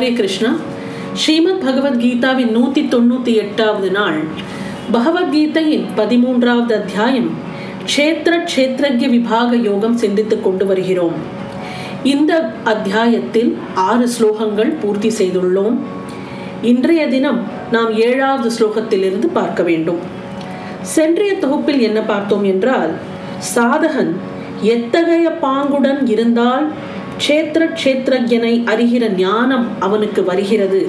ஹரே கிருஷ்ணா. ஸ்ரீமத் பகவத்கீதாவின் 198வது நாள் பகவத்கீதையின் 13வது அத்தியாயம் க்ஷேத்ர க்ஷேத்ரஜ்ய விபாக யோகம் சிந்தித்துக் கொண்டு வருகிறோம். இந்த அத்தியாயத்தில் 6 ஸ்லோகங்கள் பூர்த்தி செய்துள்ளோம். இன்றைய தினம் நாம் 7வது ஸ்லோகத்திலிருந்து பார்க்க வேண்டும். சென்றைய தொகுப்பில் என்ன பார்த்தோம் என்றால், சாதகன் எத்தகைய பாங்குடன் இருந்தால் க்ஷேத்ர க்ஷேத்ரஜனை அறிகிற ஞானம் அவனுக்கு வருகிறது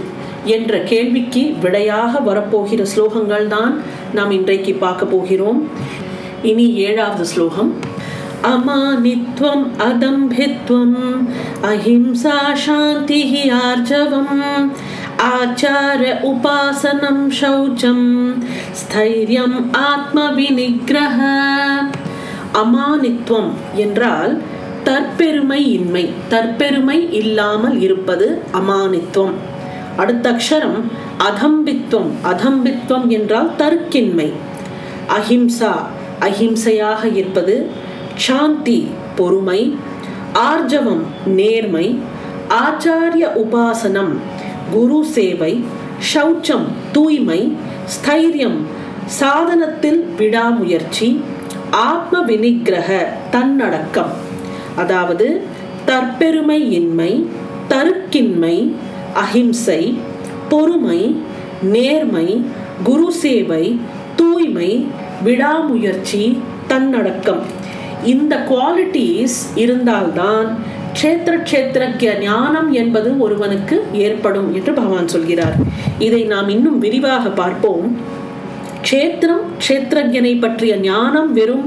என்ற கேள்விக்கு விடையாக வரப்போகிற ஸ்லோகங்கள் தான் நாம் இன்றைக்கு பார்க்க போகிறோம். இனி 7வது ஸ்லோகம். அமானித்வம் அதம்பித்வம் அஹிம்சா சாந்திஹி ஆர்ஜவம் ஆச்சார உபாசனம் சௌச்சம் ஸ்தைரியம் ஆத்மவிநிக்ரஹ. அமானித்வம் என்றால் தற்பெருமை இன்மை, தற்பெருமை இல்லாமல் இருப்பது அமானித்துவம். அடுத்த அக்ஷரம் அதம்பித்துவம். அதம்பித்துவம் என்றால் தற்கின்மை. அஹிம்சா அஹிம்சையாக இருப்பது, சாந்தி பொறுமை, ஆர்ஜவம் நேர்மை, ஆச்சாரிய உபாசனம் குரு சேவை, சௌச்சம் தூய்மை, ஸ்தைரியம் சாதனத்தில் விடாமுயற்சி, ஆத்ம விநிகிரக தன்னடக்கம். அதாவது தற்பெருமை இன்மை, தருக்கின்மை, அஹிம்சை, பொறுமை, நேர்மை, குரு சேவை, தூய்மை, விடாமுயற்சி, தன்னடக்கம். இந்த குவாலிட்டிஸ் இருந்தால்தான் க்ஷேத்ர க்ஷேத்ரஜ்ய ஞானம் என்பது ஒருவனுக்கு ஏற்படும் என்று பகவான் சொல்கிறார். இதை நாம் இன்னும் விரிவாக பார்ப்போம். க்ஷேத்திரம் க்ஷேத்ரஜனை பற்றிய ஞானம் வெறும்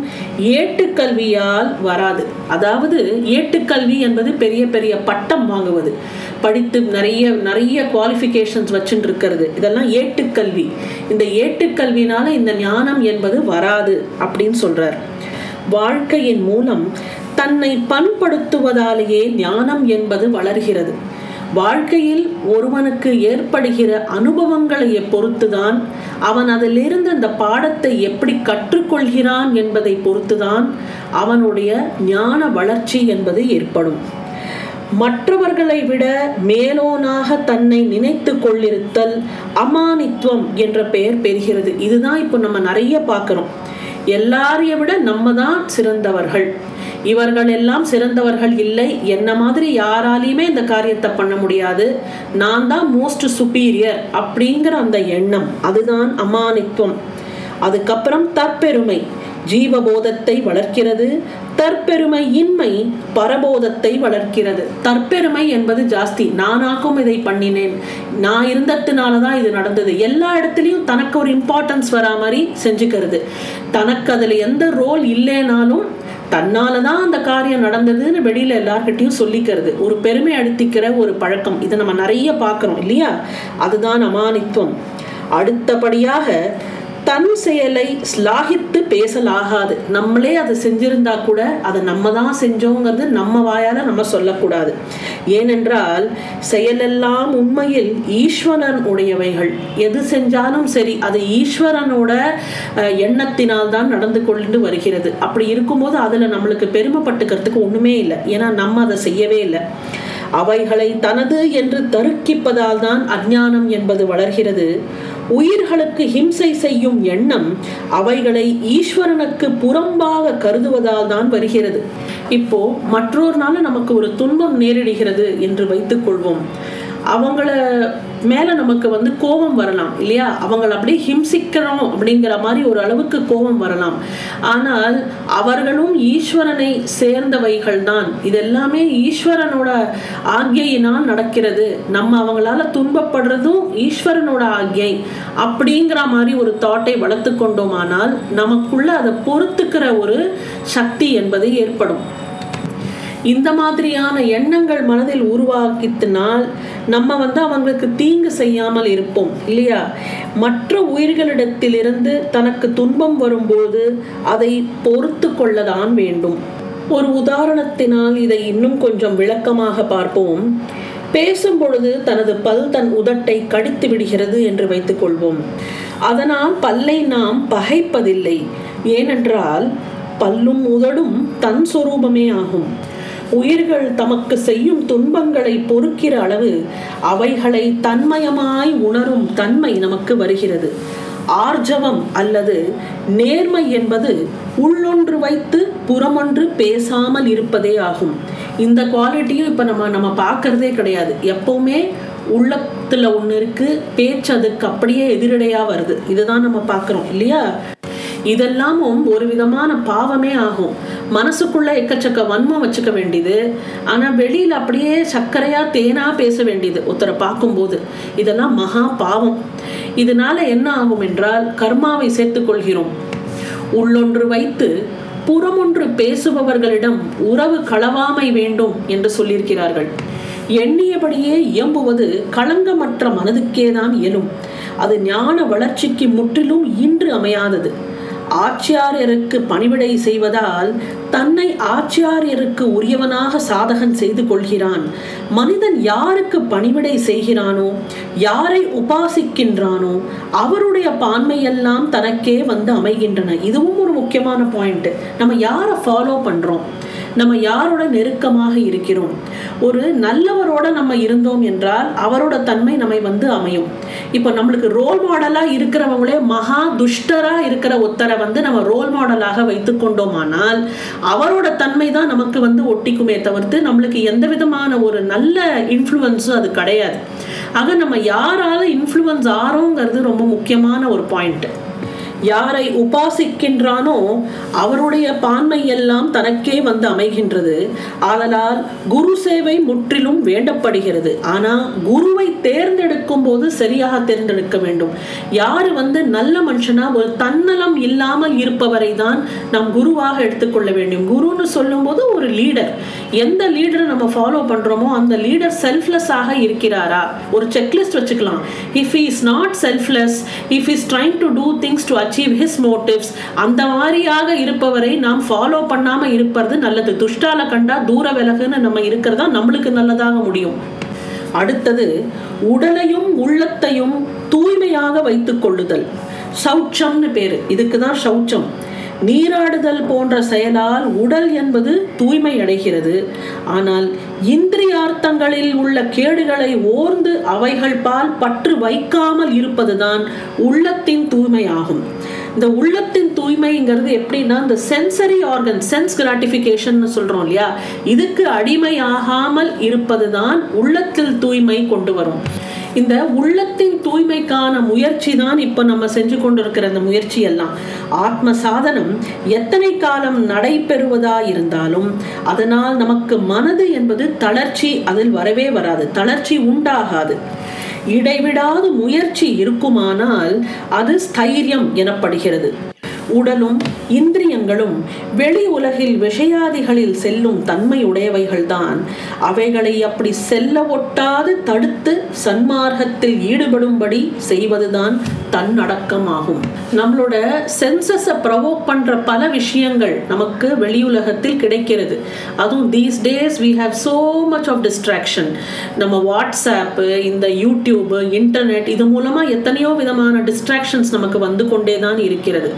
ஏட்டுக்கல்வியால் வராது. அதாவது ஏட்டுக்கல்வி என்பது பெரிய பெரிய பட்டம் வாங்குவது, படித்து நிறைய குவாலிஃபிகேஷன்ஸ் வச்சுட்டு இருக்கிறது, இதெல்லாம் ஏட்டுக்கல்வி. இந்த ஏட்டுக்கல்வினால இந்த ஞானம் என்பது வராது அப்படின்னு சொல்றார். வாழ்க்கையின் மூலம் தன்னை பண்படுத்துவதாலேயே ஞானம் என்பது வளர்கிறது. வாழ்க்கையில் ஒருவனுக்கு ஏற்படுகிற அனுபவங்களை பொறுத்துதான், அவன் அதிலிருந்து அந்த பாடத்தை எப்படி கற்றுக்கொள்கிறான் என்பதை பொறுத்துதான் அவனுடைய ஞான வளர்ச்சி என்பது ஏற்படும். மற்றவர்களை விட மேலோனாக தன்னை நினைத்து கொள்ளிருத்தல் அமானித்துவம் என்ற பெயர் பெறுகிறது. இதுதான் இப்போ நம்ம நிறைய பார்க்குறோம். எல்லாரையும் விட நம்ம தான் சிறந்தவர்கள், இவர்கள் எல்லாம் சிறந்தவர்கள் இல்லை, என்ன மாதிரி யாராலையுமே இந்த காரியத்தை பண்ண முடியாது, நான் தான் மோஸ்ட் சுப்பீரியர் அப்படிங்கிற அந்த எண்ணம், அதுதான் அமானித்துவம். அதுக்கப்புறம் தற்பெருமை ஜீவபோதத்தை வளர்க்கிறது, தற்பெருமை இன்மை பரபோதத்தை வளர்க்கிறது. தற்பெருமை என்பது ஜாஸ்தி, நானாக்கும் இதை பண்ணினேன், நான் இருந்ததுனாலதான் இது நடந்தது, எல்லா இடத்துலையும் தனக்கு ஒரு இம்பார்ட்டன்ஸ் வரா மாதிரி செஞ்சுக்கிறது, தனக்கு அதுல எந்த ரோல் இல்லைனாலும் தன்னாலதான் அந்த காரியம் நடந்ததுன்னு வெளியில எல்லார்கிட்டையும் சொல்லிக்கிறது, ஒரு பெருமை அடித்திக்கிற ஒரு பழக்கம். இதை நம்ம நிறைய பார்க்கிறோம் இல்லையா? அதுதான் அமானித்துவம். அடுத்தபடியாக தன் செயலை ஸ்லாகித்து பேசலாகாது. நம்மளே அதை செஞ்சிருந்தா கூட அதை நம்ம தான் செஞ்சோங்கிறது நம்ம வாயால நம்ம சொல்லக்கூடாது. ஏனென்றால் செயலெல்லாம் உண்மையில் ஈஸ்வரன் உடையவைகள். எது செஞ்சாலும் சரி அது ஈஸ்வரனோட எண்ணத்தினால் தான் நடந்து கொண்டு வருகிறது. அப்படி இருக்கும்போது அதுல நம்மளுக்கு பெருமைப்பட்டுக்கிறதுக்கு ஒண்ணுமே இல்லை, ஏன்னா நம்ம அதை செய்யவே இல்லை. அவைகளை தனது என்று தருக்கிப்பதால் தான் அஞ்ஞானம் என்பது வளர்கிறது. உயிர்களுக்கு ஹிம்சை செய்யும் எண்ணம் அவைகளை ஈஸ்வரனுக்கு புறம்பாக கருதுவதால் தான் வருகிறது. இப்போ மற்றொருனால நமக்கு ஒரு துன்பம் நேரிடுகிறது என்று வைத்துக் கொள்வோம். அவங்கள மேல நமக்கு கோபம் வரலாம் இல்லையா? அவங்களை அப்படியே ஹிம்சிக்கிறோம் அப்படிங்கிற மாதிரி ஒரு அளவுக்கு கோபம் வரலாம். ஆனால் அவர்களும் ஈஸ்வரனை சேர்ந்தவைகள் தான், இதெல்லாமே ஈஸ்வரனோட ஆக்ஞையினால் நடக்கிறது, நம்ம அவங்களால துன்பப்படுறதும் ஈஸ்வரனோட ஆக்ஞை அப்படிங்கிற மாதிரி ஒரு தாட்டை வளர்த்து கொண்டோமானால் நமக்குள்ள அதை பொறுத்துக்கிற ஒரு சக்தி என்பது ஏற்படும். இந்த மாதிரியான எண்ணங்கள் மனதில் உருவாக்கினால் நம்ம அவங்களுக்கு தீங்கு செய்யாமல் இருப்போம் இல்லையா? மற்ற உயிர்களிடத்திலிருந்து தனக்கு துன்பம் வரும்போது அதை பொறுத்து கொள்ளதான் வேண்டும். ஒரு உதாரணத்தினால் இதை இன்னும் கொஞ்சம் விளக்கமாக பார்ப்போம். பேசும் பொழுது தனது பல் தன் உதட்டை கடித்து விடுகிறது என்று வைத்துக் கொள்வோம். அதனால் பல்லை நாம் பகைப்பதில்லை, ஏனென்றால் பல்லும் உதடும் தன் சொரூபமே ஆகும். உயிர்கள் தமக்கு செய்யும் துன்பங்களை பொறுக்கிற அளவு அவைகளை தன்மயமாய் உணரும் தன்மை நமக்கு வருகிறது. ஆர்ஜவம் அல்லது நேர்மை என்பது உள்ளொன்று வைத்து புறமொன்று பேசாமல் இருப்பதே ஆகும். இந்த குவாலிட்டியும் இப்போ நம்ம பார்க்கறதே கிடையாது. எப்பவுமே உள்ளத்துல ஒன்று இருக்கு, பேச்சு அதுக்கு அப்படியே எதிரடையாக வருது. இதுதான் நம்ம பார்க்குறோம் இல்லையா? இதெல்லாமும் ஒரு விதமான பாவமே ஆகும். மனசுக்குள்ள எக்கச்சக்க வன்மம் வச்சுக்க வேண்டியது, ஆனால் வெளியில் அப்படியே சர்க்கரையா தேனா பேச வேண்டியது ஒருத்தரை பார்க்கும்போது, இதெல்லாம் மகா பாவம். இதனால என்ன ஆகும் என்றால் கர்மாவை சேர்த்து கொள்கிறோம். உள்ளொன்று வைத்து புறமொன்று பேசுபவர்களிடம் உறவு களவாமை வேண்டும் என்று சொல்லியிருக்கிறார்கள். எண்ணியபடியே இயம்புவது களங்கமற்ற மனதுக்கேதான் இயலும். அது ஞான வளர்ச்சிக்கு முற்றிலும் இன்று அமையாதது. ஆச்சாரியருக்கு பணிவிடை செய்வதால் தன்னை ஆச்சாரியருக்கு உரியவனாக சாதகன் செய்து கொள்கிறான். மனிதன் யாருக்கு பணிவிடை செய்கிறானோ, யாரை உபாசிக்கின்றானோ, அவருடைய பான்மையெல்லாம் தனக்கே வந்து அமைகின்றன. இதுவும் ஒரு முக்கியமான பாயிண்ட். நம்ம யாரை ஃபாலோ பண்றோம், நம்ம யாரோட நெருக்கமாக இருக்கிறோம். ஒரு நல்லவரோட நம்ம இருந்தோம் என்றால் அவரோட தன்மை நம்மை வந்து அமையும். இப்போ நம்மளுக்கு ரோல் மாடலாக இருக்கிறவங்களே மகா துஷ்டராக இருக்கிற ஒருத்தரை வந்து நம்ம ரோல் மாடலாக வைத்து கொண்டோமானால் அவரோட தன்மை தான் நமக்கு வந்து ஒட்டிக்குமே தவிர்த்து நம்மளுக்கு எந்த விதமான ஒரு நல்ல இன்ஃப்ளூயன்ஸும் அது கிடையாது. ஆக நம்ம யாரால இன்ஃப்ளூயன்ஸ் ஆறோங்கிறது ரொம்ப முக்கியமான ஒரு பாயிண்ட். யாரை உபாசிக்கின்றானோ அவருடைய பான்மை எல்லாம் தனக்கே வந்து அமைகின்றது. ஆதலால் குரு சேவை முற்றிலும் வேண்டப்படுகிறது. ஆனால் குருவை தேர்ந்தெடுக்கும் போது சரியாக தேர்ந்தெடுக்க வேண்டும். யார் வந்து நல்ல மனுஷனா, ஒரு தன்னலம் இல்லாமல் இருப்பவரை தான் நாம் குருவாக எடுத்துக்கொள்ள வேண்டும். குருன்னு சொல்லும் போது ஒரு லீடர், எந்த லீடரை நம்ம ஃபாலோ பண்றோமோ அந்த லீடர் செல்ஃப்லெஸ்ஸாக இருக்கிறாரா, ஒரு செக்லிஸ்ட் வச்சுக்கலாம். If he is not selfless, if he is trying to do things to achieve his motives, அந்த மாதிரியாக இருப்பவரை நாம் ஃபாலோ பண்ணாம இருப்பது நல்லது. துஷ்டால கண்டா தூர விலகுன்னு நம்ம இருக்கிறதா நம்மளுக்கு நல்லதாக முடியும். அடுத்தது உடலையும் உள்ளத்தையும் தூய்மையாக வைத்துக் கொள்ளுதல், சௌச்சம்னு பேரு. இதுக்குதான் சௌச்சம். நீராடுதல் போன்ற செயலால் உடல் என்பது தூய்மை அடைகிறது. ஆனால் இந்திரியார்த்தங்களில் உள்ள கேடுகளை ஓர்ந்து அவைகள் பால் பற்று வைக்காமல் இருப்பதுதான் உள்ளத்தின் தூய்மையாகும். இந்த உள்ளத்தின் தூய்மைங்கிறது எப்படின்னா, இந்த சென்சரி ஆர்கன், சென்ஸ் கிராட்டிஃபிகேஷன் சொல்றோம் இல்லையா, இதுக்கு அடிமையாகாமல் இருப்பதுதான் உள்ளத்தில் தூய்மை கொண்டு வரும். இந்த உள்ளத்தின் தூய்மைக்கான முயற்சி தான் இப்போ நம்ம செஞ்சு கொண்டிருக்கிற இந்த முயற்சி எல்லாம். ஆத்ம சாதனம் எத்தனை காலம் நடைபெறுவதா இருந்தாலும் அதனால் நமக்கு மனது என்பது தளர்ச்சி அதில் வரவே வராது, தளர்ச்சி உண்டாகாது. இடைவிடாத முயற்சி இருக்குமானால் அது ஸ்தைரியம் எனப்படுகிறது. உடலும் இந்திரியங்களும் வெளி உலகில் விஷயாதிகளில் செல்லும் தன்மை உடையவைகள்தான். அவைகளை அப்படி செல்ல ஒட்டாது தடுத்து சன்மார்க்கத்தில் ஈடுபடும்படி செய்வதுதான் தன்னடக்கமாகும். நம்மளோட சென்சஸை ப்ரவோக் பண்ற பல விஷயங்கள் நமக்கு வெளியுலகத்தில் கிடைக்கிறது. அதுவும் these days we have so much of distraction. நம்ம வாட்ஸ்அப்பு, இந்த யூடியூப், இன்டர்நெட், இது மூலமா எத்தனையோ விதமான டிஸ்ட்ராக்ஷன்ஸ் நமக்கு வந்து கொண்டே தான் இருக்கிறது.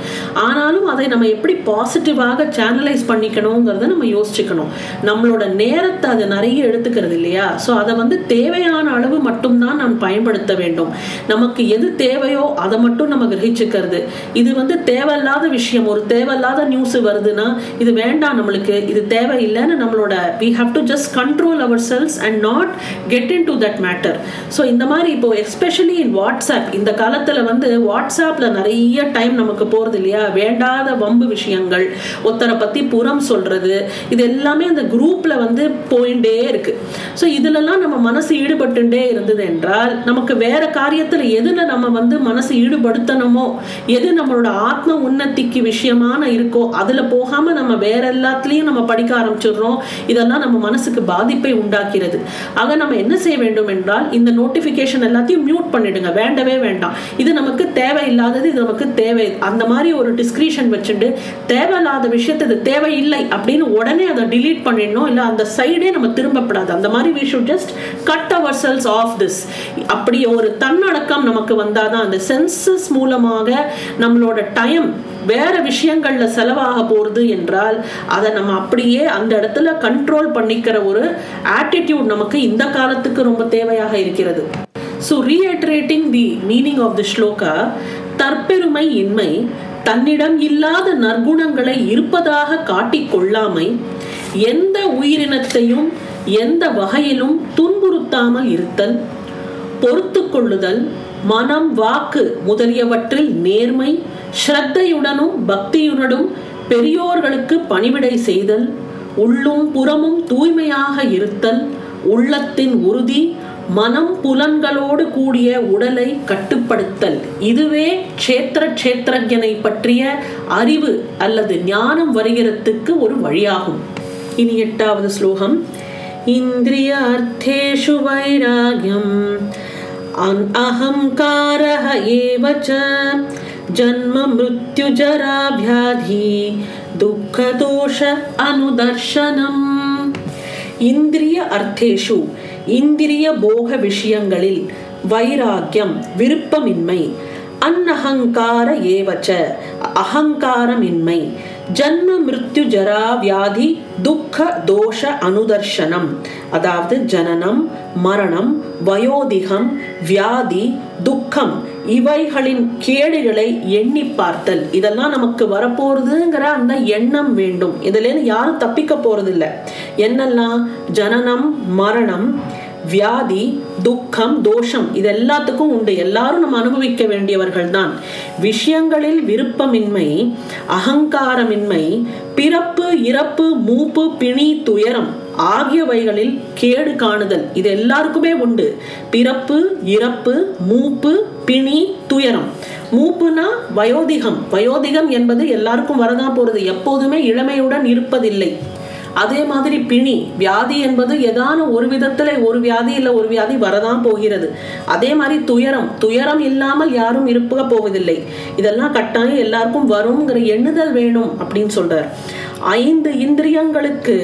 ஆனாலும் அதை நம்ம எப்படி பாசிட்டிவாக சேனலைஸ் பண்ணிக்கணுங்கிறத நம்ம யோசிச்சுக்கணும். நம்மளோட நேரத்தை அதை நிறைய எடுத்துக்கிறது இல்லையா? ஸோ அதை வந்து தேவையான அளவு மட்டும்தான் நாம் பயன்படுத்த வேண்டும். நமக்கு எது தேவையோ அதை மட்டும் நம்ம கிரகிச்சுக்கிறது. இது வந்து தேவையில்லாத விஷயம், ஒரு தேவையில்லாத நியூஸ் வருதுன்னா இது வேண்டாம், நம்மளுக்கு இது தேவையில்லைன்னு நம்மளோட we have to just control ourselves and not get into that matter. So இந்த மாதிரி இப்போ எஸ்பெஷலி இன் வாட்ஸ்அப், இந்த காலத்தில் வந்து வாட்ஸ்அப்பில் நிறைய டைம் நமக்கு போகிறது இல்லையா? வேண்டாத வம்பு விஷயங்கள், ஒருத்தரை பற்றி புறம் சொல்கிறது, இது எல்லாமே அந்த குரூப்பில் வந்து போயிட்டே இருக்குது. ஸோ இதிலெல்லாம் நம்ம மனசு ஈடுபட்டுட்டே இருந்தது என்றால் நமக்கு வேறு காரியத்தில் எதில் நம்ம வந்து மனசு ஈடுபடுத்தணுமோ, எது நம்மளோட ஆத்ம உன்னதிக்கு விஷயமான இருக்கோ அதில் போகாமல் நம்ம வேற எல்லாத்துலேயும் நம்ம படிக்க ஆரம்பிச்சிடுறோம். இதெல்லாம் நம்ம மனசுக்கு பாதிப்பை உண்டாக்கிறது. ஆக நம்ம என்ன செய்ய வேண்டும் என்றால் இந்த நோட்டிஃபிகேஷன் எல்லாத்தையும் மியூட் பண்ணிடுங்க, வேண்டவே வேண்டாம். இது நமக்கு தேவையில்லாதது, இது நமக்கு தேவை. அந்த மாதிரி ஒரு டிஸ்கிரிஷன் வச்சுட்டு தேவையில்லாத விஷயத்தை இது தேவையில்லை அப்படின்னு உடனே அதை டிலீட் பண்ணிடணும், இல்லை அந்த சைடே நம்ம திரும்பப்படாது. அந்த மாதிரி we should just cut ourselves off this. அப்படி ஒரு தன்னடக்கம் நமக்கு வந்தால் தான் அந்த சென்சஸ் மூலமாக நம்மளோட டைம் வேற விஷயங்கள்ல செலவாக போகிறது என்றால் அதை நம்ம அப்படியே அந்த இடத்துல கண்ட்ரோல் பண்ணிக்கிற ஒரு ஆட்டிடியூட் நமக்கு இந்த காலத்துக்கு ரொம்ப தேவையாக இருக்கிறது. So reiterating the meaning of the shloka, தற்பெருமை இன்மை, தன்னிடம் இல்லாத நற்குணங்களை இருப்பதாக காட்டிக்கொள்ளாமை, எந்த உயிரினத்தையும் எந்த வகையிலும் துன்புறுத்தாமல் இருத்தல், பொறுத்து கொள்ளுதல், மனம் வாக்கு முதலியவற்றில் நேர்மை, ஸ்ரத்தையுடனும் பக்தியுடனும் பெரியோர்களுக்கு பணிவிடை செய்தல், உள்ளும் புறமும் தூய்மையாக இருத்தல், உள்ளத்தின் உறுதி, மனம் புலன்களோடு கூடிய உடலை கட்டுப்படுத்தல். இதுவே க்ஷேத்திர க்ஷேத்திரஜனை பற்றிய அறிவு அல்லது ஞானம் வருகிறதுக்கு ஒரு வழியாகும். இனி 8வது ஸ்லோகம். இந்திரிய அர்த்தேஷு வைராக்யம் அஹங்காரஹ ஏவச ஜன்ம மிருத்யு ஜரா வியாதி துக்க தோஷ அனுதர்ஷனம். இந்திரிய அர்த்தேஷு இந்திரிய போக விஷயங்களில், வைராக்கியம் விருப்பமின்மை, அன்னஹங்கார ஏவச்ச அகங்காரமின்மை, ஜன்ம மிருத்யு ஜரா வியாதி துக்க தோஷ அனுதர்ஷனம், அதாவது ஜனனம், மரணம், வயோதிகம், வியாதி, துக்கம், இவைகளின் கேடுகளை எண்ணி பார்த்தல். இதெல்லாம் நமக்கு வரப்போறதுங்கிற அந்த எண்ணம் வேண்டும். இதுலேருந்து யாரும் தப்பிக்க போறதில்லை. என்னெல்லாம் ஜனனம், மரணம், வியாதி, துக்கம், தோஷம், இது எல்லாத்துக்கும் உண்டு. எல்லாரும் நம்ம அனுபவிக்க வேண்டியவர்கள் தான். விஷயங்களில் விருப்பமின்மை, அகங்காரமின்மை, பிறப்பு, இறப்பு, மூப்பு, பிணி, துயரம் ஆகியவைகளில் கேடு காணுதல், இது எல்லாருக்குமே உண்டு. பிறப்பு, இறப்பு, மூப்பு, பிணி, துயரம். மூப்புனா வயோதிகம். வயோதிகம் என்பது எல்லாருக்கும் வரதான் போறது, எப்போதுமே இளமையுடன் இருப்பதில்லை. அதே மாதிரி பிணி, வியாதி என்பது ஏதான ஒரு விதத்துல ஒரு வியாதி இல்லை ஒரு வியாதி வரதான் போகிறது. அதே மாதிரி துயரம், துயரம் இல்லாமல் யாரும் இருக்க போவதில்லை. இதெல்லாம் கட்டாயம் எல்லாருக்கும் வரும்ங்கிற எண்ணுதல் வேணும் அப்படின்னு சொல்றார். 5 இந்திரியங்களுக்கு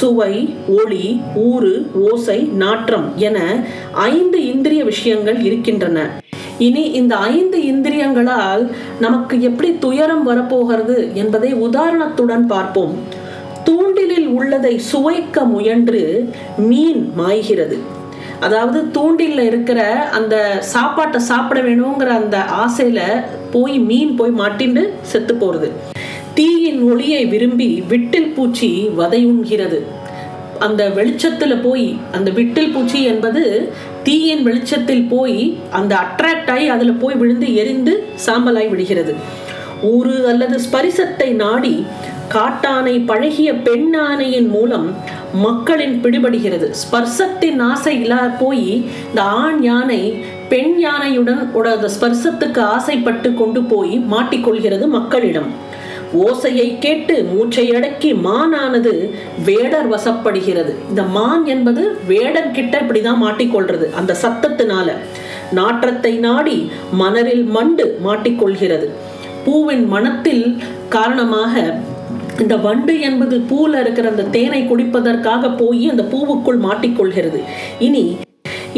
சுவை, ஒளி, ஊறு, ஓசை, நாற்றம் என 5 இந்திரிய விஷயங்கள் இருக்கின்றன. இனி இந்த 5 இந்திரியங்களால் நமக்கு எப்படி துயரம் வரப்போகிறது என்பதை உதாரணத்துடன் பார்ப்போம். தூண்டிலில் உள்ளதை சுவைக்க முயன்று மீன் மாய்கிறது. அதாவது தூண்டில இருக்கிற அந்த சாப்பாட்டை சாப்பிட வேணுங்கிற அந்த ஆசையில போய் மீன் போய் மாட்டின்னு செத்து போறது. தீயின் ஒளியை விரும்பி விட்டில் பூச்சி வதையுண்கிறது. அந்த வெளிச்சத்தில் போய் அந்த விட்டில் பூச்சி என்பது தீயின் வெளிச்சத்தில் போய் அந்த அட்ராக்ட் ஆகி அதில் போய் விழுந்து எரிந்து சாம்பலாய் விடுகிறது. ஊறு அல்லது ஸ்பரிசத்தை நாடி காட்டானை பழகிய பெண்ணானையின் மூலம் மக்களின் பிடிபடுகிறது. ஸ்பர்சத்தின் ஆசையில போய் இந்த ஆண் யானை பெண் யானையுடன் ஸ்பர்சத்துக்கு ஆசைப்பட்டு கொண்டு போய் மாட்டிக்கொள்கிறது மக்களிடம். ஓசையை கேட்டு மூச்சை அடக்கி மானானது வேடர் வசப்படுகிறது. இந்த மான் என்பது வேடர் கிட்ட இப்படிதான் மாட்டிக்கொள்றது அந்த சத்தத்தினால. நாற்றத்தை நாடி மணலில் மண்டு மாட்டிக்கொள்கிறது. பூவின் மணத்தில் காரணமாக இந்த வண்டு என்பது பூல இருக்கிற அந்த தேனை குடிப்பதற்காக போய் அந்த பூவுக்குள் மாட்டிக்கொள்கிறது. இனி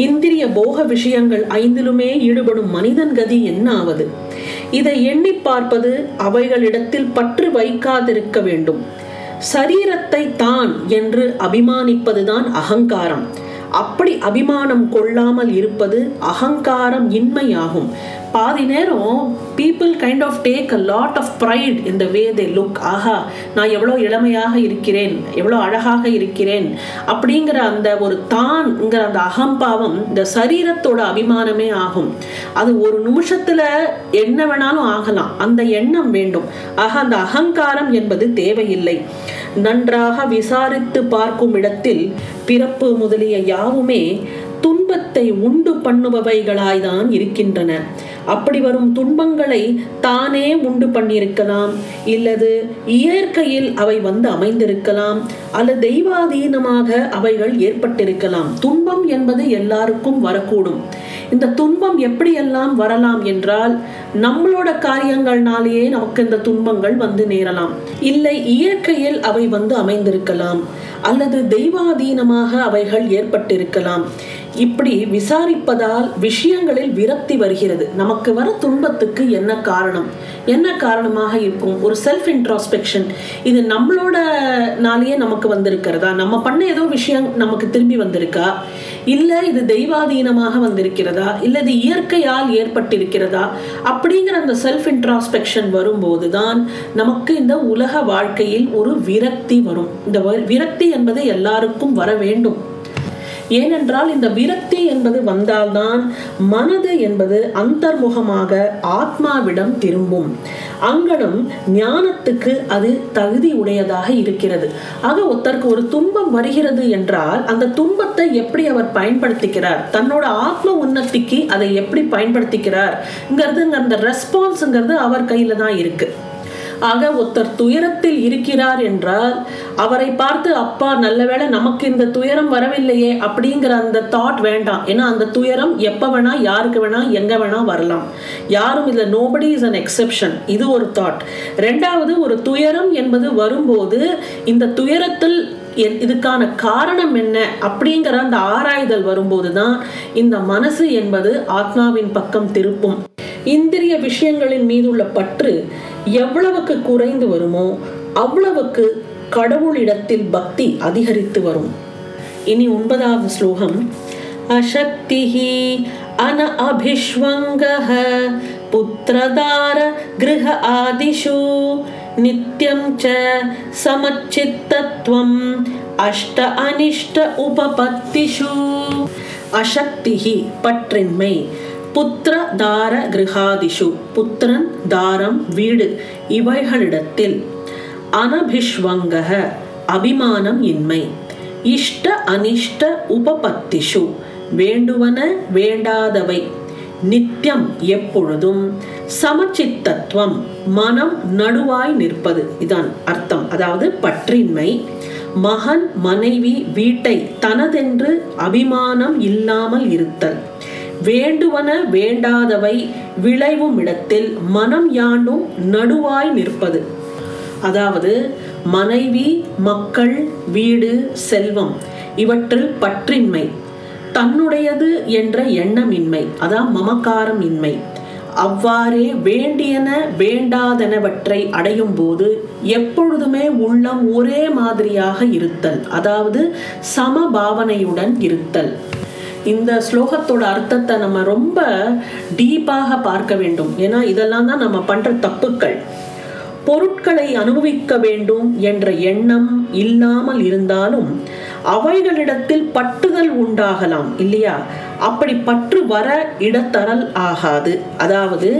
இந்திரிய போக விஷயங்கள் 5லுமே ஈடுபடும் மனிதன் கதி என்ன ஆவது? இதை எண்ணி பார்ப்பது, அவைகளிடத்தில் பற்று வைக்காதிருக்க வேண்டும். சரீரத்தை தான் என்று அபிமானிப்பதுதான் அகங்காரம். அப்படி அபிமானம் கொள்ளாமல் இருப்பது அகங்காரம் இன்மையாகும். பாதி நேரம் people kind of take a lot of pride in the way they look. ஆஹா, நான் எவ்வளோ இளமையாக இருக்கிறேன், எவ்வளோ அழகாக இருக்கிறேன் அப்படிங்கிற அந்த ஒரு தான்ங்கிற அந்த அகம்பாவம் இந்த சரீரத்தோட அபிமானமே ஆகும். அது ஒரு நிமிஷத்துல என்ன வேணாலும் ஆகலாம், அந்த எண்ணம் வேண்டும். ஆக அந்த அகங்காரம் என்பது தேவையில்லை. நன்றாக விசாரித்து பார்க்கும் இடத்தில் பிறப்பு முதலிய யாவுமே துன்பத்தை உண்டு பண்ணுபவைகளாய்தான் இருக்கின்றன. அப்படி வரும் துன்பங்களை தானே உண்டு பண்ணியிருக்கலாம், இல்லது இயற்கையில் அவை வந்து அமைந்திருக்கலாம், அல்லது தெய்வாதீனமாக அவைகள் ஏற்பட்டிருக்கலாம். துன்பம் என்பது எல்லாருக்கும் வரக்கூடும். இந்த துன்பம் எப்படியெல்லாம் வரலாம் என்றால், நம்மளோட காரியங்கள்னாலேயே நமக்கு இந்த துன்பங்கள் வந்து நேரலாம், இல்லை இயற்கையில் அவை வந்து அமைந்திருக்கலாம், அல்லது தெய்வாதீனமாக அவைகள் ஏற்பட்டிருக்கலாம். இப்படி விசாரிப்பதால் விஷயங்களில் விரக்தி வருகிறது. நமக்கு வர துன்பத்துக்கு என்ன காரணம், என்ன காரணமாக இருக்கும்? ஒரு செல்ஃப் இன்ட்ராஸ்பெக்ஷன். இது நம்மளோட நாளையே நமக்கு வந்திருக்கிறதா, நம்ம பண்ண ஏதோ விஷயம் நமக்கு திரும்பி வந்திருக்கா, இல்லை இது தெய்வாதீனமாக வந்திருக்கிறதா, இல்லை இது இயற்கையால் ஏற்பட்டிருக்கிறதா, அப்படிங்கிற அந்த செல்ஃப் இன்ட்ராஸ்பெக்ஷன் வரும்போது தான் நமக்கு இந்த உலக வாழ்க்கையில் ஒரு விரக்தி வரும். இந்த விரக்தி என்பது எல்லாருக்கும் வர வேண்டும். ஏனென்றால் இந்த விரக்தி என்பது வந்தால்தான் மனது என்பது அந்தர்முகமாக ஆத்மாவிடம் திரும்பும். அங்கனம் ஞானத்துக்கு அது தகுதி உடையதாக இருக்கிறது. ஆக ஒருத்தருக்கு ஒரு துன்பம் வருகிறது என்றால் அந்த துன்பத்தை எப்படி அவர் பயன்படுத்திக்கிறார், தன்னோட ஆத்ம உன்னத்திக்கு அதை எப்படி பயன்படுத்திக்கிறார்ங்கிறது, அந்த ரெஸ்பான்ஸுங்கிறது அவர் கையில் தான் இருக்கு. ஆக ஒருத்தர் துயரத்தில் இருக்கிறார் என்றால் அவரை பார்த்து அப்பா நல்ல வேளை நமக்கு இந்த துயரம் வரவில்லையே அப்படிங்கிற அந்த தாட் வேண்டாம். ஏன்னா அந்த துயரம் எப்போ வேணா, யாருக்கு வேணா, எங்க வேணா வரலாம். யாரும் இல்லை, நோபடி இஸ் அன் எக்ஸெப்ஷன். இது ஒரு தாட். ரெண்டாவது, ஒரு துயரம் என்பது வரும்போது இந்த துயரத்தில் இதுக்கான காரணம் என்ன அப்படிங்கிற அந்த ஆராய்தல் வரும்போது தான் இந்த மனசு என்பது ஆத்மாவின் பக்கம் திருப்பும். இந்திரிய விஷயங்களின் மீதுள்ள பற்று எவ்வளவுக்கு குறைந்து வருமோ அவ்வளவுக்கு கடவுளிடத்தில் பக்தி அதிகரித்து வரும். இனி 9வது ஸ்லோகம். அசக்திஹி அன அபிஷ்வங்கஹ புத்ரதார கிரஹ ஆதிஷு நித்யம் ச சமச்சித்தத்வம் அஷ்ட அனிஷ்ட உபபத்திஷு. அசக்திஹி பற்றின்மை, புத்திர தார கிருஹாதிஷு புத்திரன், தாரம் வீடு, இவைகளிடத்தில், அனபிஷ்வங்கஹ அபிமானம் இன்மை, இஷ்ட அனிஷ்ட உபபத்திஷு வேண்டுவன வேண்டாதவை, நித்தியம் எப்பொழுதும், சமச்சித்தத்துவம் மனம் நடுவாய் நிற்பது, இதான் அர்த்தம். அதாவது பற்றின்மை, மகன் மனைவி வீட்டை தனதென்று அபிமானம் இல்லாமல் இருத்தல், வேண்டுவன வேண்டாதவை விளைவும் இடத்தில் மனம் யாண்டும் நடுவாய் நிற்பது. அதாவது மனைவி, மக்கள், வீடு, செல்வம் இவற்றில் பற்றின்மை, தன்னுடையது என்ற எண்ணமின்மை, அதான் மமக்காரம் இன்மை. அவ்வாறே வேண்டியன வேண்டாதனவற்றை அடையும் போது எப்பொழுதுமே உள்ளம் ஒரே மாதிரியாக இருத்தல், அதாவது சமபாவனையுடன் இருத்தல். இந்த ஸ்லோகத்தோட அர்த்தத்தை நம்ம ரொம்ப டீப்பாக பார்க்க வேண்டும். ஏன்னா இதெல்லாம் தான் நம்ம பண்ற தப்புக்கள். பொருட்களை அனுபவிக்க வேண்டும் என்ற எண்ணம் இல்லாமல் இருந்தாலும் அவைகளிடத்தில் பற்றுதல் உண்டாகலாம் இல்லையா? அப்படி பற்று வர இடத்தரல் ஆகாது. அதாவது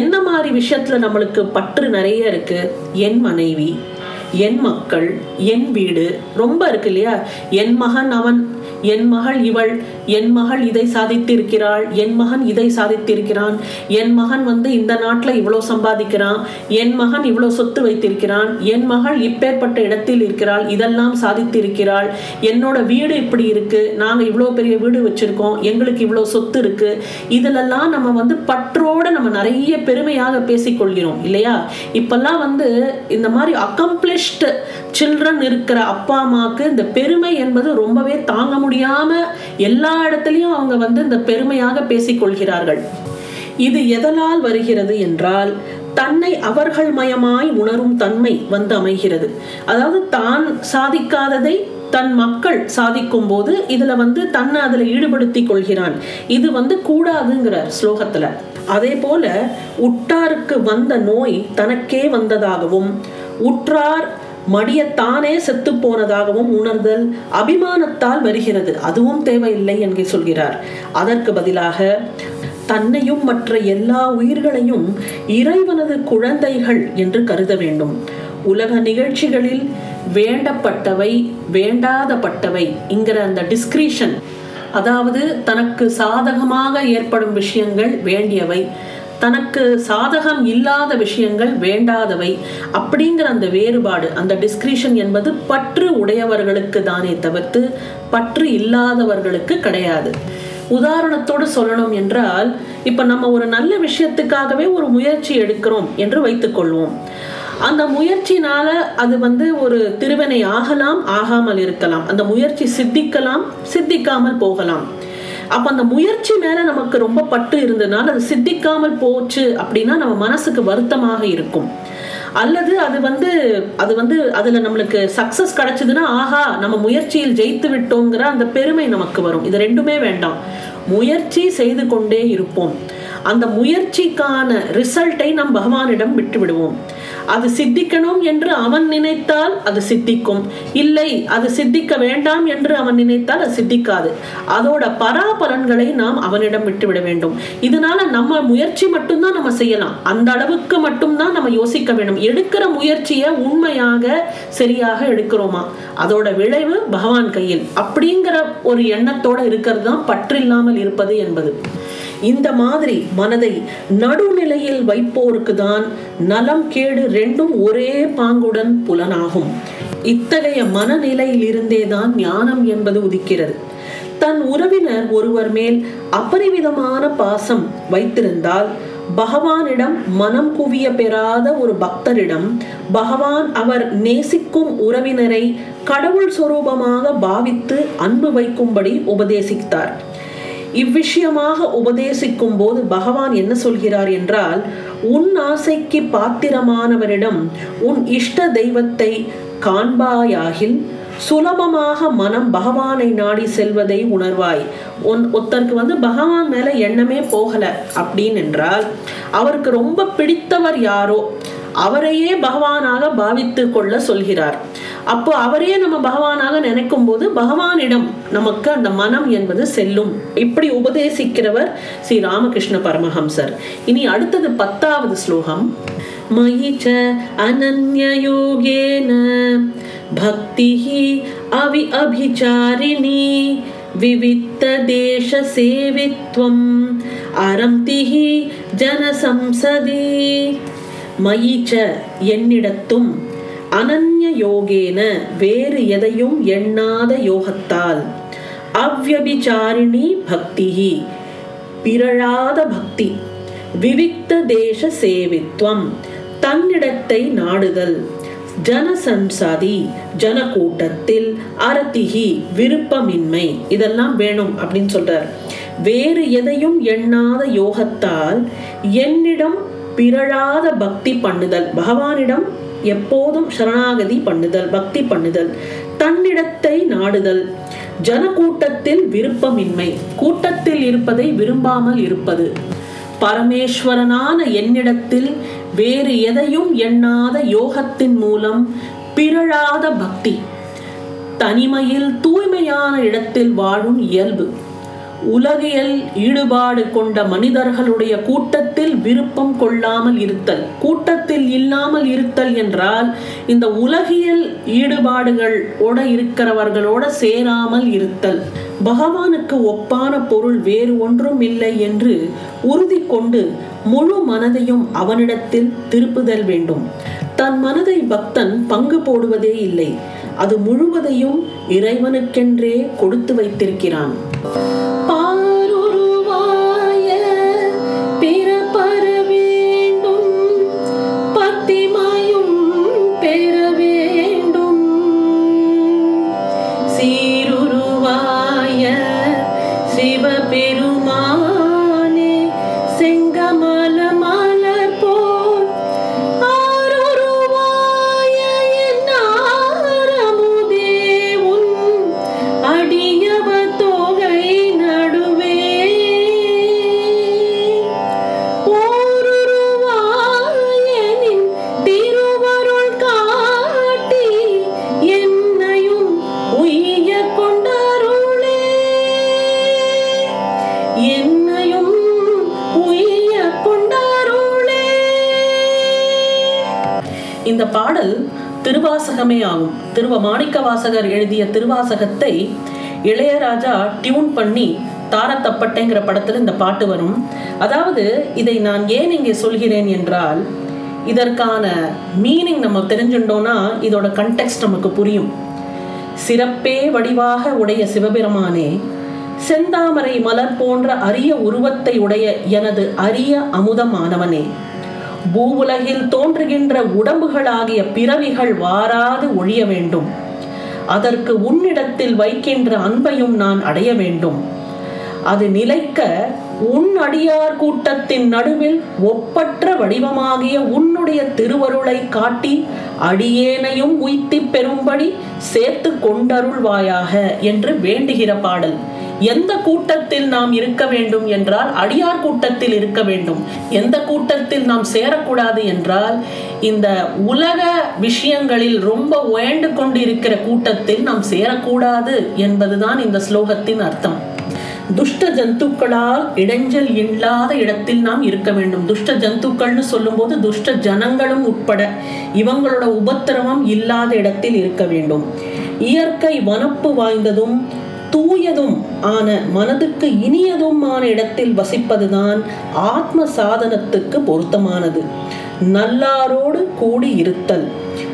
எந்த மாதிரி விஷயத்துல நம்மளுக்கு பற்று நிறைய இருக்கு? என் மனைவி, என் மக்கள், என் வீடு ரொம்ப இருக்கு இல்லையா? என் மகன் அவன், என் மகள் இவள், என் மகள் இதை சாதித்திருக்கிறாள், என் மகன் இதை சாதித்திருக்கிறான், என் மகன் வந்து இந்த நாட்டில் இவ்வளோ சம்பாதிக்கிறான், என் மகன் இவ்வளோ சொத்து வைத்திருக்கிறான், என் மகள் இப்பேற்பட்ட இடத்தில் இருக்கிறாள், இதெல்லாம் சாதித்திருக்கிறாள், என்னோட வீடு இப்படி இருக்கு, நாங்கள் இவ்வளோ பெரிய வீடு வச்சிருக்கோம், எங்களுக்கு இவ்வளோ சொத்து இருக்கு, இதிலெல்லாம் நம்ம வந்து பற்றோடு நம்ம நிறைய பெருமையாக பேசிக்கொள்கிறோம் இல்லையா? இப்பெல்லாம் வந்து இந்த மாதிரி அக்கம்ப்ளிஷ்டு சில்ட்ரன் இருக்கிற அப்பா அம்மாவுக்கு இந்த பெருமை என்பது ரொம்பவே தாங்க முடியாம எல்லா இடத்துலயும் அவங்க வந்து இந்த பெருமையாக பேசிக்கொள்கிறார்கள். இது எதனால் வருகிறது என்றால் தன்னை அவர்கள் மயமாய் உணரும் தன்மை வந்து அமைகிறது. அதாவது தான் சாதிக்காததை தன் மக்கள் சாதிக்கும் போது இதுல வந்து தன்னை அதுல ஈடுபடுத்தி கொள்கிறான். இது வந்து கூடாதுங்கிற ஸ்லோகத்துல. அதே போல உற்றாருக்கு வந்த நோய் தனக்கே வந்ததாகவும், உற்றார் மடியத்தானே செத்து போனதாகவும் உணர்தல் அபிமானத்தால் வருகிறது. அதுவும் தேவையில்லை என்று சொல்கிறார். அதற்கு பதிலாக தன்னையும் மற்ற எல்லா உயிர்களையும் இறைவனது குழந்தைகள் என்று கருத வேண்டும். உலக நிகழ்ச்சிகளில் வேண்டப்பட்டவை வேண்டாதப்பட்டவை என்கிற அந்த டிஸ்கிரிஷன், அதாவது தனக்கு சாதகமாக ஏற்படும் விஷயங்கள் வேண்டியவை, தனக்கு சாதகம் இல்லாத விஷயங்கள் வேண்டாதவை அப்படிங்கிற அந்த வேறுபாடு, அந்த டிஸ்கிரிஷன் என்பது பற்று உடையவர்களுக்கு தானே தவிர்த்து பற்று இல்லாதவர்களுக்கு கிடையாது. உதாரணத்தோடு சொல்லணும் என்றால், இப்ப நம்ம ஒரு நல்ல விஷயத்துக்காகவே ஒரு முயற்சி எடுக்கிறோம் என்று வைத்துக் கொள்வோம். அந்த முயற்சினால அது ஒரு திருவினை ஆகலாம், ஆகாமல் இருக்கலாம். அந்த முயற்சி சித்திக்கலாம், சித்திக்காமல் போகலாம். அப்ப அந்த முயற்சி மேல நமக்கு ரொம்ப பட்டு இருந்ததுனால அது சித்திக்காமல் போச்சு அப்படின்னா நம்ம மனசுக்கு வருத்தமாக இருக்கும். அல்லது அது அதுல நம்மளுக்கு சக்சஸ் கிடைச்சதுன்னா, ஆஹா நம்ம முயற்சியில் ஜெயித்து விட்டோங்கிற அந்த பெருமை நமக்கு வரும். இது ரெண்டுமே வேண்டாம். முயற்சி செய்து கொண்டே இருப்போம். அந்த முயற்சிக்கான ரிசல்ட்டை நாம் பகவானிடம் விட்டு விடுவோம். அது சித்திக்கணும் என்று அவன் நினைத்தால் அது சித்திக்கும், இல்லை அது சித்திக்க வேண்டாம் என்று அவன் நினைத்தால் அது சித்திக்காது. அதோட பராபலன்களை நாம் அவனிடம் விட்டுவிட வேண்டும். இதனால நம்ம முயற்சி மட்டும்தான் நம்ம செய்யலாம், அந்த அளவுக்கு மட்டும்தான் நம்ம யோசிக்க வேண்டும். எடுக்கிற முயற்சியை உண்மையாக சரியாக எடுக்கிறோமா, அதோட விளைவு பகவான் கையில், அப்படிங்கிற ஒரு எண்ணத்தோட இருக்கிறது தான் பற்றில்லாமல் இருப்பது என்பது. இந்த மாதிரி மனதை நடுநிலையில் வைப்போருக்கு தான் நலம் கேடு ரெண்டும் ஒரே பாங்குடன் புலனாகும். இத்தகைய மனநிலையில் இருந்தேதான் ஞானம் என்பது உதிக்கிறது. தன் உறவினர் ஒருவர் மேல் அபரிவிதமான பாசம் வைத்திருந்தால் பகவானிடம் மனம் குவிய பெறாத ஒரு பக்தரிடம் பகவான் அவர் நேசிக்கும் உறவினரை கடவுள் சொரூபமாக பாவித்து அன்பு வைக்கும்படி உபதேசித்தார். இவ்விஷயமாக உபதேசிக்கும் போது பகவான் என்ன சொல்கிறார் என்றால், உன் ஆசைக்கு பாத்திரமானவரிடம் உன் இஷ்ட தெய்வத்தை காண்பாயாகில் சுலபமாக மனம் பகவானை நாடி செல்வதை உணர்வாய். ஒருத்தருக்கு பகவான் மேல எண்ணமே போகல அப்படின்னு என்றால், அவருக்கு ரொம்ப பிடித்தவர் யாரோ அவரையே பகவானாக பாவித்து கொள்ள சொல்கிறார். அப்போ அவரையே நம்ம பகவானாக நினைக்கும் போது பகவானிடம் நமக்கு அந்த மனம் என்பது செல்லும். இப்படி உபதேசிக்கிறவர் ஸ்ரீ ராமகிருஷ்ண பரமஹம்சர். இனி அடுத்தது 10வது ஸ்லோகம். மயிச்ச அனன்யயோகேன பக்திஹி அவிஅபிசாரிணி விவித்த தேச சேவித்வம் அரம்திஹி ஜனசம்சதி. மயிச்ச என்னிடத்தும், அனன்ய யோகேன வேறு எதையும் எண்ணாத யோகத்தால், அவ்யபிசாரிணி பக்திஹி பிறழாத பக்தி, விவிக்த தேச சேவித்வம் தன்னிடத்தை நாடுதல், ஜனசம்சாதி ஜனக்கூட்டத்தில், அரதிஹி விருப்பமின்மை, இதெல்லாம் வேணும் அப்படின்னு சொல்றார். வேறு எதையும் எண்ணாத யோகத்தால் என்னிடம் பிறழாத பக்தி பண்ணுதல், பகவானிடம் எப்போதும் சரணாகதி பண்ணுதல், பக்தி பண்ணுதல், தன்னிடத்தை நாடுதல், ஜன கூட்டத்தில் விருப்பமின்மை, கூட்டத்தில் இருப்பதை விரும்பாமல் இருப்பது, பரமேஸ்வரனான என்னிடத்தில் வேறு எதையும் எண்ணாத யோகத்தின் மூலம் பிறழாத பக்தி, தனிமையில் தூய்மையான இடத்தில் வாழும் இயல்பு, உலகியல் ஈடுபாடு கொண்ட மனிதர்களுடைய கூட்டத்தில் விருப்பம் கொள்ளாமல் இருத்தல். கூட்டத்தில் இல்லாமல் இருத்தல் என்றால் இந்த உலகியல் ஈடுபாடுகளோட இருக்கிறவர்களோட சேராமல் இருத்தல். பகவானுக்கு ஒப்பான பொருள் வேறு ஒன்றும் இல்லை என்று உறுதி கொண்டு முழு மனதையும் அவனிடத்தில் திருப்புதல் வேண்டும். தன் மனதை பக்தன் பங்கு போடுவதே இல்லை, அது முழுவதையும் இறைவனுக்கென்றே கொடுத்து வைத்திருக்கிறான். இந்த பாடல் திருவாசகமே ஆகும். மாணிக்க வாசகர் எழுதிய திருவாசகத்தை இளையராஜா டியூன் பண்ணி தாரத்தப்பட்டேங்கிற படத்துல இந்த பாட்டு வரும். அதாவது இதை நான் ஏன் இங்கே சொல்கிறேன் என்றால், இதற்கான மீனிங் நம்ம தெரிஞ்சுட்டோம்னா இதோட கண்டெக்ஸ்ட் நமக்கு புரியும். சிறப்பே வடிவாக உடைய சிவபெருமானே, செந்தாமரை மலர் போன்ற அரிய உருவத்தை உடைய எனது அரிய அமுதமானவனே, பூவுலகில் தோன்றுகின்ற உடம்புகளாகிய பிறவிகள் வாராது ஒழிய வேண்டும். அதற்கு உன்னிடத்தில் வைக்கின்ற அன்பையும் நான் அடைய வேண்டும். அது நிலைக்க உன் அடியார் கூட்டத்தின் நடுவில் ஒப்பற்ற வடிவமாகிய உன்னுடைய திருவருளை காட்டி அடியேனையும் உய்த்தி பெறும்படி சேர்த்து கொண்டருள்வாயாக என்று வேண்டுகிற பாடல். எந்த கூட்டத்தில் நாம் இருக்க வேண்டும் என்றால் அடியார் கூட்டத்தில் இருக்க வேண்டும். எந்த கூட்டத்தில் நாம் சேரக்கூடாது என்றால் இந்த உலக விஷயங்களில் ரொம்ப உயர்ந்து கொண்டு இருக்கிற கூட்டத்தில் நாம் சேரக்கூடாது என்பதுதான் இந்த ஸ்லோகத்தின் அர்த்தம். துஷ்ட ஜந்துக்களால் இடைஞ்சல் இல்லாத இடத்தில் நாம் இருக்க வேண்டும். துஷ்ட ஜந்துக்கள்னு சொல்லும் போது துஷ்ட ஜனங்களும் உட்பட இவங்களோட உபத்திரவம் இல்லாத இடத்தில் இருக்க வேண்டும். இயற்கை வனப்பு வாய்ந்ததும் தூயதும் ஆன மனதுக்கு இனியதுமான இடத்தில் வசிப்பதுதான் ஆத்ம சாதனத்துக்கு பொருத்தமானது. நல்லாரோடு கூடி இருத்தல்,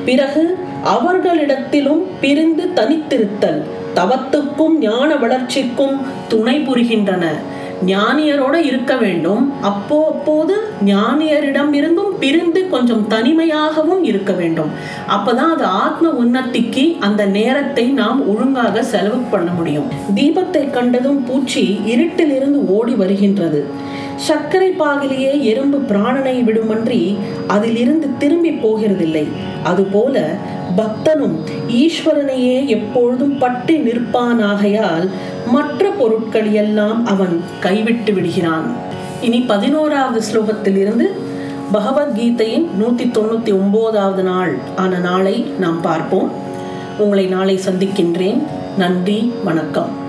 பிறகு அவர்களிடத்திலும் பிரிந்து தனித்திருத்தல் தவத்துக்கும் ஞான வளர்ச்சிக்கும் துணை புரிகின்றன. ஞானியரோட இருக்க வேண்டும், அப்போது ஞானியரிடம் இருந்தும் பிரிந்து கொஞ்சம் தனிமையாகவும் இருக்க வேண்டும். அப்பதான் அது ஆத்ம உன்னத்திக்கு அந்த நேரத்தை நாம் ஒழுங்காக செலவு பண்ண முடியும். தீபத்தை கண்டதும் பூச்சி இருட்டிலிருந்து ஓடி வருகின்றது. சர்க்கரை பாகிலேயே எறும்பு பிராணனை விடுமன்றி அதிலிருந்து திரும்பி போகிறதில்லை. அதுபோல பக்தனும் ஈஸ்வரனையே எப்பொழுதும் பற்றி நிற்பானாகையால் மற்ற பொருட்கள் எல்லாம் அவன் கைவிட்டு விடுகிறான். இனி 11வது ஸ்லோகத்திலிருந்து பகவத்கீதையின் 199வது நாள் ஆன நாளை நாம் பார்ப்போம். உங்களை நாளை சந்திக்கின்றேன். நன்றி, வணக்கம்.